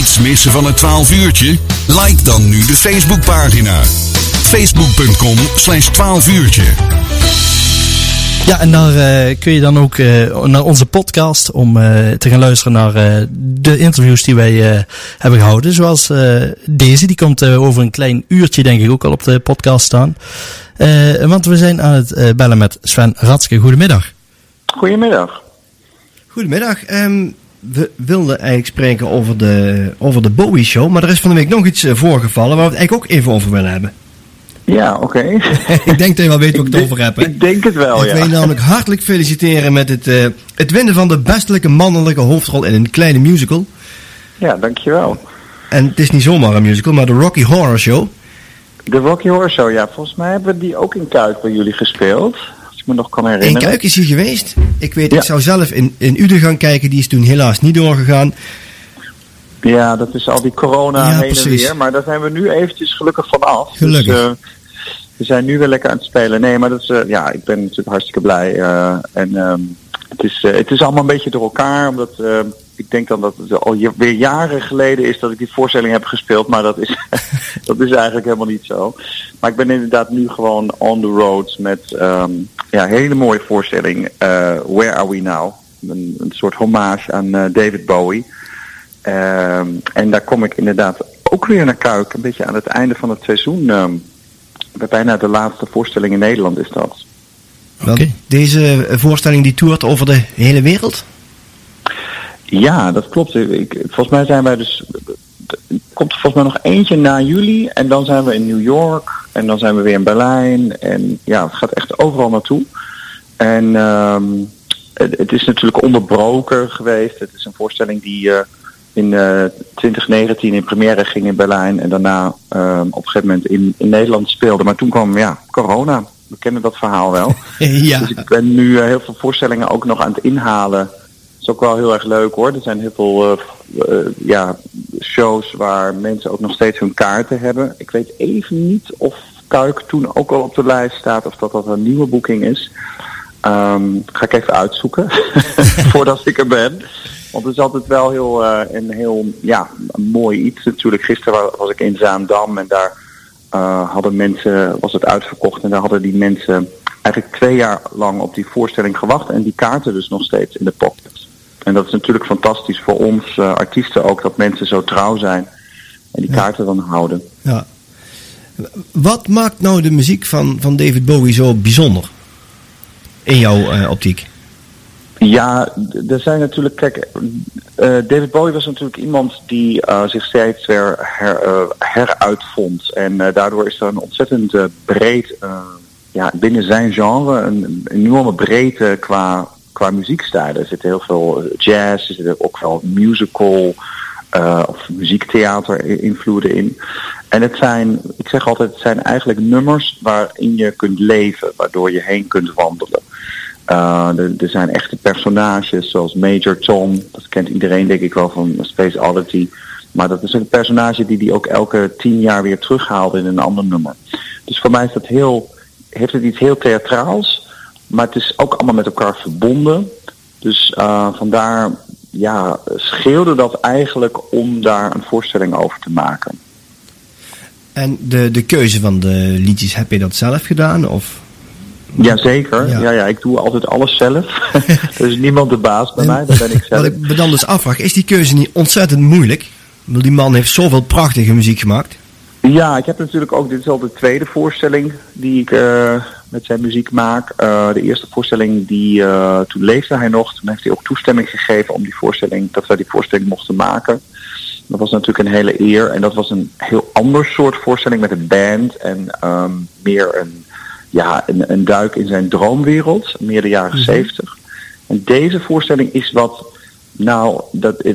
Niets missen van het 12 uurtje? Like dan nu de Facebookpagina. Facebook.com/12uurtje. Ja, en daar kun je dan ook naar onze podcast om te gaan luisteren naar de interviews die wij hebben gehouden. Zoals deze, die komt over een klein uurtje denk ik ook al op de podcast staan. Want we zijn aan het bellen met Sven Ratzke. Goedemiddag. Goedemiddag. Goedemiddag. We wilden eigenlijk spreken over de Bowie Show, maar er is van de week nog iets voorgevallen waar we het eigenlijk ook even over willen hebben. Ja, oké. Ik denk dat je wel weet wat ik het over heb. Hè? Ik denk het wel, ja. Ik wil je namelijk hartelijk feliciteren met het winnen van de bestelijke mannelijke hoofdrol in een kleine musical. Ja, dankjewel. En het is niet zomaar een musical, maar de Rocky Horror Show. De Rocky Horror Show, ja. Volgens mij hebben we die ook in Kuik bij jullie gespeeld. Als ik me nog kan herinneren. In Kuik is hij geweest. Ik weet, ja. Ik zou zelf in Uden gaan kijken. Die is toen helaas niet doorgegaan. Ja, dat is al die corona heen en weer. Maar daar zijn we nu eventjes gelukkig van af. Gelukkig. Dus, we zijn nu weer lekker aan het spelen. Nee, maar dat is, ik ben natuurlijk hartstikke blij. Het is allemaal een beetje door elkaar. Omdat ik denk dan dat het alweer jaren geleden is dat ik die voorstelling heb gespeeld. Maar dat is eigenlijk helemaal niet zo. Maar ik ben inderdaad nu gewoon on the road met een hele mooie voorstelling. Where are we now? Een soort hommage aan David Bowie. En daar kom ik inderdaad ook weer naar Kuik. Een beetje aan het einde van het seizoen. Bijna de laatste voorstelling in Nederland is dat. Okay. Deze voorstelling die toert over de hele wereld? Ja, dat klopt. Volgens mij zijn wij dus... komt volgens mij nog eentje na juli. En dan zijn we in New York. En dan zijn we weer in Berlijn. En ja, het gaat echt overal naartoe. En het is natuurlijk onderbroken geweest. Het is een voorstelling die... in 2019 in première ging in Berlijn en daarna op een gegeven moment in Nederland speelde. Maar toen kwam corona. We kennen dat verhaal wel. Ja. Dus ik ben nu heel veel voorstellingen ook nog aan het inhalen. Dat is ook wel heel erg leuk hoor. Er zijn heel veel shows waar mensen ook nog steeds hun kaarten hebben. Ik weet even niet of Kuik toen ook al op de lijst staat of dat een nieuwe boeking is. Ga ik even uitzoeken voordat ik er ben. Want het is altijd wel een heel mooi iets natuurlijk. Gisteren was ik in Zaandam en daar was het uitverkocht. En daar hadden die mensen eigenlijk 2 jaar lang op die voorstelling gewacht. En die kaarten dus nog steeds in de pocket. En dat is natuurlijk fantastisch voor ons artiesten ook. Dat mensen zo trouw zijn en die kaarten dan houden. Ja. Wat maakt nou de muziek van David Bowie zo bijzonder? In jouw optiek? Ja, er zijn natuurlijk... Kijk, David Bowie was natuurlijk iemand die zich steeds weer heruitvond. En daardoor is er een ontzettend breed... binnen zijn genre een enorme breedte qua muziekstijlen. Er zit heel veel jazz, er zit ook wel musical of muziektheater invloeden in. En het zijn eigenlijk nummers waarin je kunt leven, waardoor je heen kunt wandelen. Er zijn echte personages zoals Major Tom, dat kent iedereen denk ik wel van Space Oddity. Maar dat is een personage die ook elke 10 jaar weer terughaalde in een ander nummer. Dus voor mij is dat heeft het iets heel theatraals, maar het is ook allemaal met elkaar verbonden. Dus vandaar scheelde dat eigenlijk om daar een voorstelling over te maken. En de keuze van de liedjes, heb je dat zelf gedaan of... Jazeker, ja, ik doe altijd alles zelf. Er is niemand de baas bij mij, dat ben ik zelf. Wat ik me dan dus afvraag, is die keuze niet ontzettend moeilijk? Want die man heeft zoveel prachtige muziek gemaakt. Ja, ik heb natuurlijk ook, dit is al de tweede voorstelling die ik met zijn muziek maak. De eerste voorstelling, toen leefde hij nog, toen heeft hij ook toestemming gegeven om dat wij die voorstelling mochten maken. Dat was natuurlijk een hele eer en dat was een heel ander soort voorstelling met een band en meer een duik in zijn droomwereld, meer de jaren 70. En deze voorstelling is het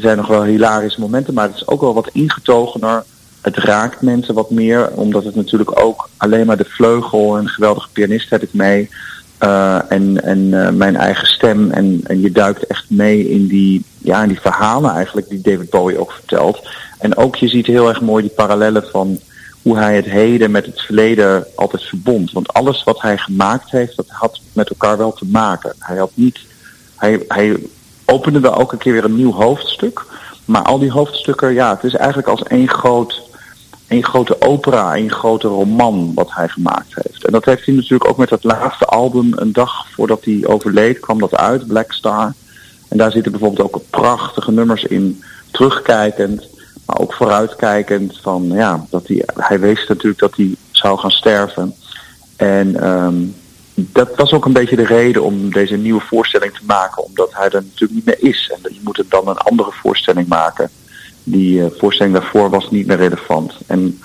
zijn nog wel hilarische momenten, maar het is ook wel wat ingetogener. Het raakt mensen wat meer, omdat het natuurlijk ook alleen maar de vleugel en een geweldige pianist heb ik mee. En mijn eigen stem. En je duikt echt mee in die verhalen eigenlijk die David Bowie ook vertelt. En ook je ziet heel erg mooi die parallellen van hoe hij het heden met het verleden altijd verbond. Want alles wat hij gemaakt heeft, dat had met elkaar wel te maken. Hij opende wel elke keer weer een nieuw hoofdstuk. Maar al die hoofdstukken, ja, het is eigenlijk als één grote opera, één grote roman wat hij gemaakt heeft. En dat heeft hij natuurlijk ook met dat laatste album, een dag voordat hij overleed, kwam dat uit, Black Star. En daar zitten bijvoorbeeld ook prachtige nummers in, terugkijkend, maar ook vooruitkijkend. Van, ja, dat hij wist natuurlijk dat hij zou gaan sterven. En dat was ook een beetje de reden om deze nieuwe voorstelling te maken, omdat hij er natuurlijk niet meer is. En je moet er dan een andere voorstelling maken. Die voorstelling daarvoor was niet meer relevant. En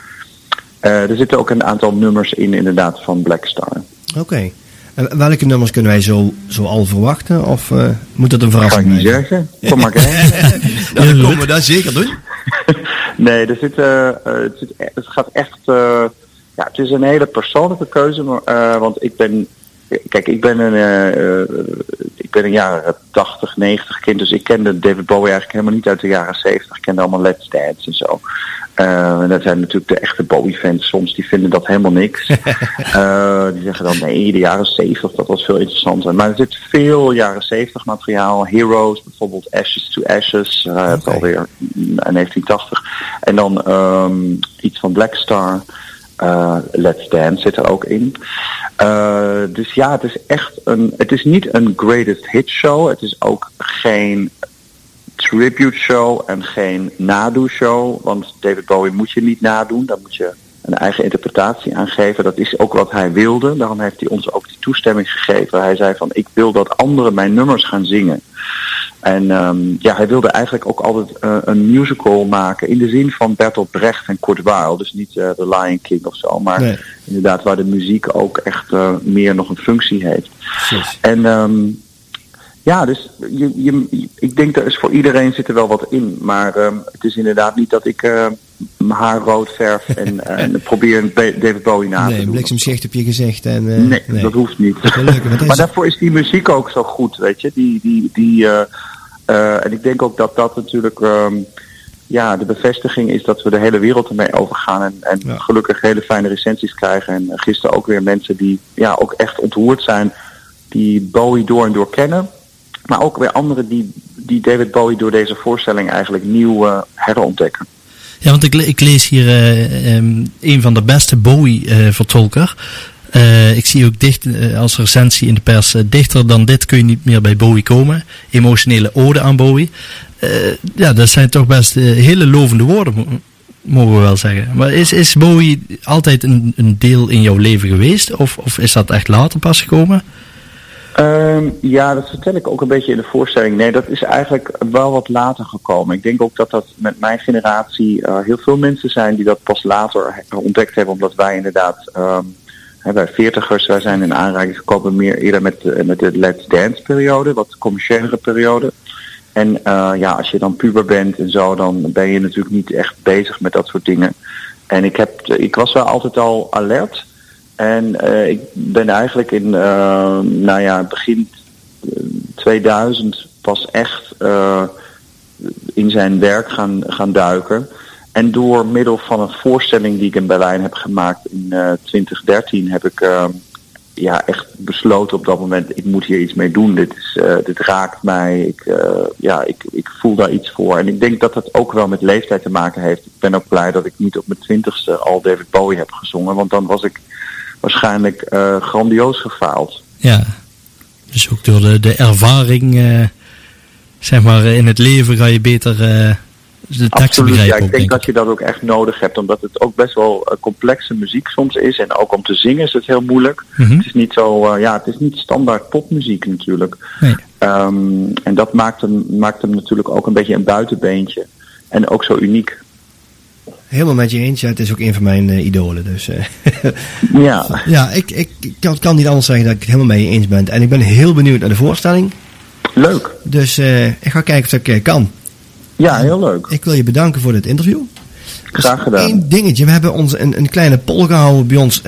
er zitten ook een aantal nummers in, inderdaad, van Black Star. Oké. En welke nummers kunnen wij zo al verwachten? Of moet dat een verrassing zijn? Kan ik niet zeggen. Kom maar kijken. Nou, dan komen we dat zeker doen. Nee, het is een hele persoonlijke keuze. Maar, want ik ben... Kijk, ik ben een jaren 80, 90 kind, dus ik kende David Bowie eigenlijk helemaal niet uit de jaren 70. Ik kende allemaal Let's Dance en zo. En dat zijn natuurlijk de echte Bowie-fans soms, die vinden dat helemaal niks. Die zeggen dan, nee, de jaren 70, dat was veel interessanter. Maar er zit veel jaren 70 materiaal. Heroes, bijvoorbeeld Ashes to Ashes, het alweer 1980. En dan iets van Black Star. Let's Dance zit er ook in. Dus ja, het is echt het is niet een greatest hit show. Het is ook geen tribute show en geen nadoe show. Want David Bowie moet je niet nadoen. Daar moet je een eigen interpretatie aan geven. Dat is ook wat hij wilde. Daarom heeft hij ons ook die toestemming gegeven. Hij zei van, ik wil dat anderen mijn nummers gaan zingen. En ja, hij wilde eigenlijk ook altijd een musical maken in de zin van Bertolt Brecht en Kurt Weill. Dus niet The Lion King of zo, maar nee, inderdaad waar de muziek ook echt meer nog een functie heeft. Yes. En ja, dus ik denk er is voor iedereen zit er wel wat in. Maar het is inderdaad niet dat ik mijn haar rood verf en probeer David Bowie na te doen. Nee, bliksemschicht heb je gezegd. En, nee, dat hoeft niet. Dat is wel leuk, maar daarvoor is die muziek ook zo goed, weet je. En ik denk ook dat natuurlijk de bevestiging is dat we de hele wereld ermee overgaan. En ja, gelukkig hele fijne recensies krijgen. En gisteren ook weer mensen die ja ook echt ontroerd zijn. Die Bowie door en door kennen. Maar ook weer anderen die David Bowie door deze voorstelling eigenlijk nieuw herontdekken. Ja, want ik lees hier een van de beste Bowie-vertolker. Ik zie ook dicht als recensie in de pers, dichter dan dit kun je niet meer bij Bowie komen. Emotionele ode aan Bowie. Ja, dat zijn toch best hele lovende woorden, mogen we wel zeggen. Maar is Bowie altijd een deel in jouw leven geweest? Of is dat echt later pas gekomen? Ja, dat vertel ik ook een beetje in de voorstelling. Nee, dat is eigenlijk wel wat later gekomen. Ik denk ook dat met mijn generatie heel veel mensen zijn die dat pas later ontdekt hebben. Omdat wij inderdaad, wij veertigers, wij zijn in aanraking gekomen meer eerder met de Let's Dance periode. Wat commerciëlere periode. En als je dan puber bent en zo, dan ben je natuurlijk niet echt bezig met dat soort dingen. En ik was wel altijd al alert. En ik ben eigenlijk in begin 2000 pas echt in zijn werk gaan duiken. En door middel van een voorstelling die ik in Berlijn heb gemaakt in 2013 heb ik echt besloten op dat moment, ik moet hier iets mee doen. Dit raakt mij, ik voel daar iets voor. En ik denk dat dat ook wel met leeftijd te maken heeft. Ik ben ook blij dat ik niet op mijn 20ste al David Bowie heb gezongen, want dan was ik waarschijnlijk grandioos gefaald. Ja, dus ook door de ervaring, in het leven ga je beter de teksten begrijpen. Ja, ik denk dat je dat ook echt nodig hebt, omdat het ook best wel complexe muziek soms is. En ook om te zingen is het heel moeilijk. Mm-hmm. Het is niet zo, het is niet standaard popmuziek natuurlijk. Nee. En dat maakt hem natuurlijk ook een beetje een buitenbeentje. En ook zo uniek. Helemaal met je eens. Ja, het is ook een van mijn idolen. Dus, ja. Ja, ik kan niet anders zeggen dat ik het helemaal met je eens ben. En ik ben heel benieuwd naar de voorstelling. Leuk. Dus ik ga kijken of ik kan. Ja, heel leuk. Ik wil je bedanken voor dit interview. Graag gedaan. Dus één dingetje. We hebben ons een kleine poll gehouden bij ons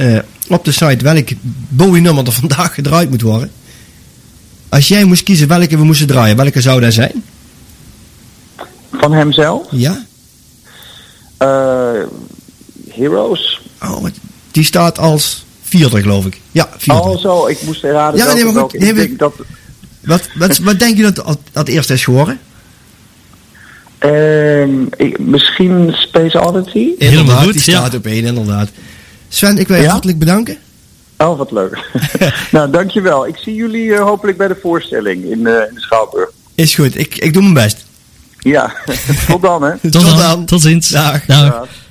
op de site. Welk Bowie-nummer er vandaag gedraaid moet worden. Als jij moest kiezen welke we moesten draaien, welke zou dat zijn? Van hemzelf? Ja. Heroes. Oh, die staat als vierde, geloof ik. Ja, vierde. Oh, zo, ik moest raden. Ja, nee, maar goed. Ik denk dat... Wat denk je dat het eerste is geworden? Misschien Space Oddity? Helemaal goed, die staat op 1, inderdaad. Sven, ik wil je hartelijk bedanken. Oh, wat leuk. Nou, dankjewel. Ik zie jullie hopelijk bij de voorstelling in de Schouwburg. Is goed, ik doe mijn best. Ja, tot dan hè. Tot dan. Tot ziens. Dag.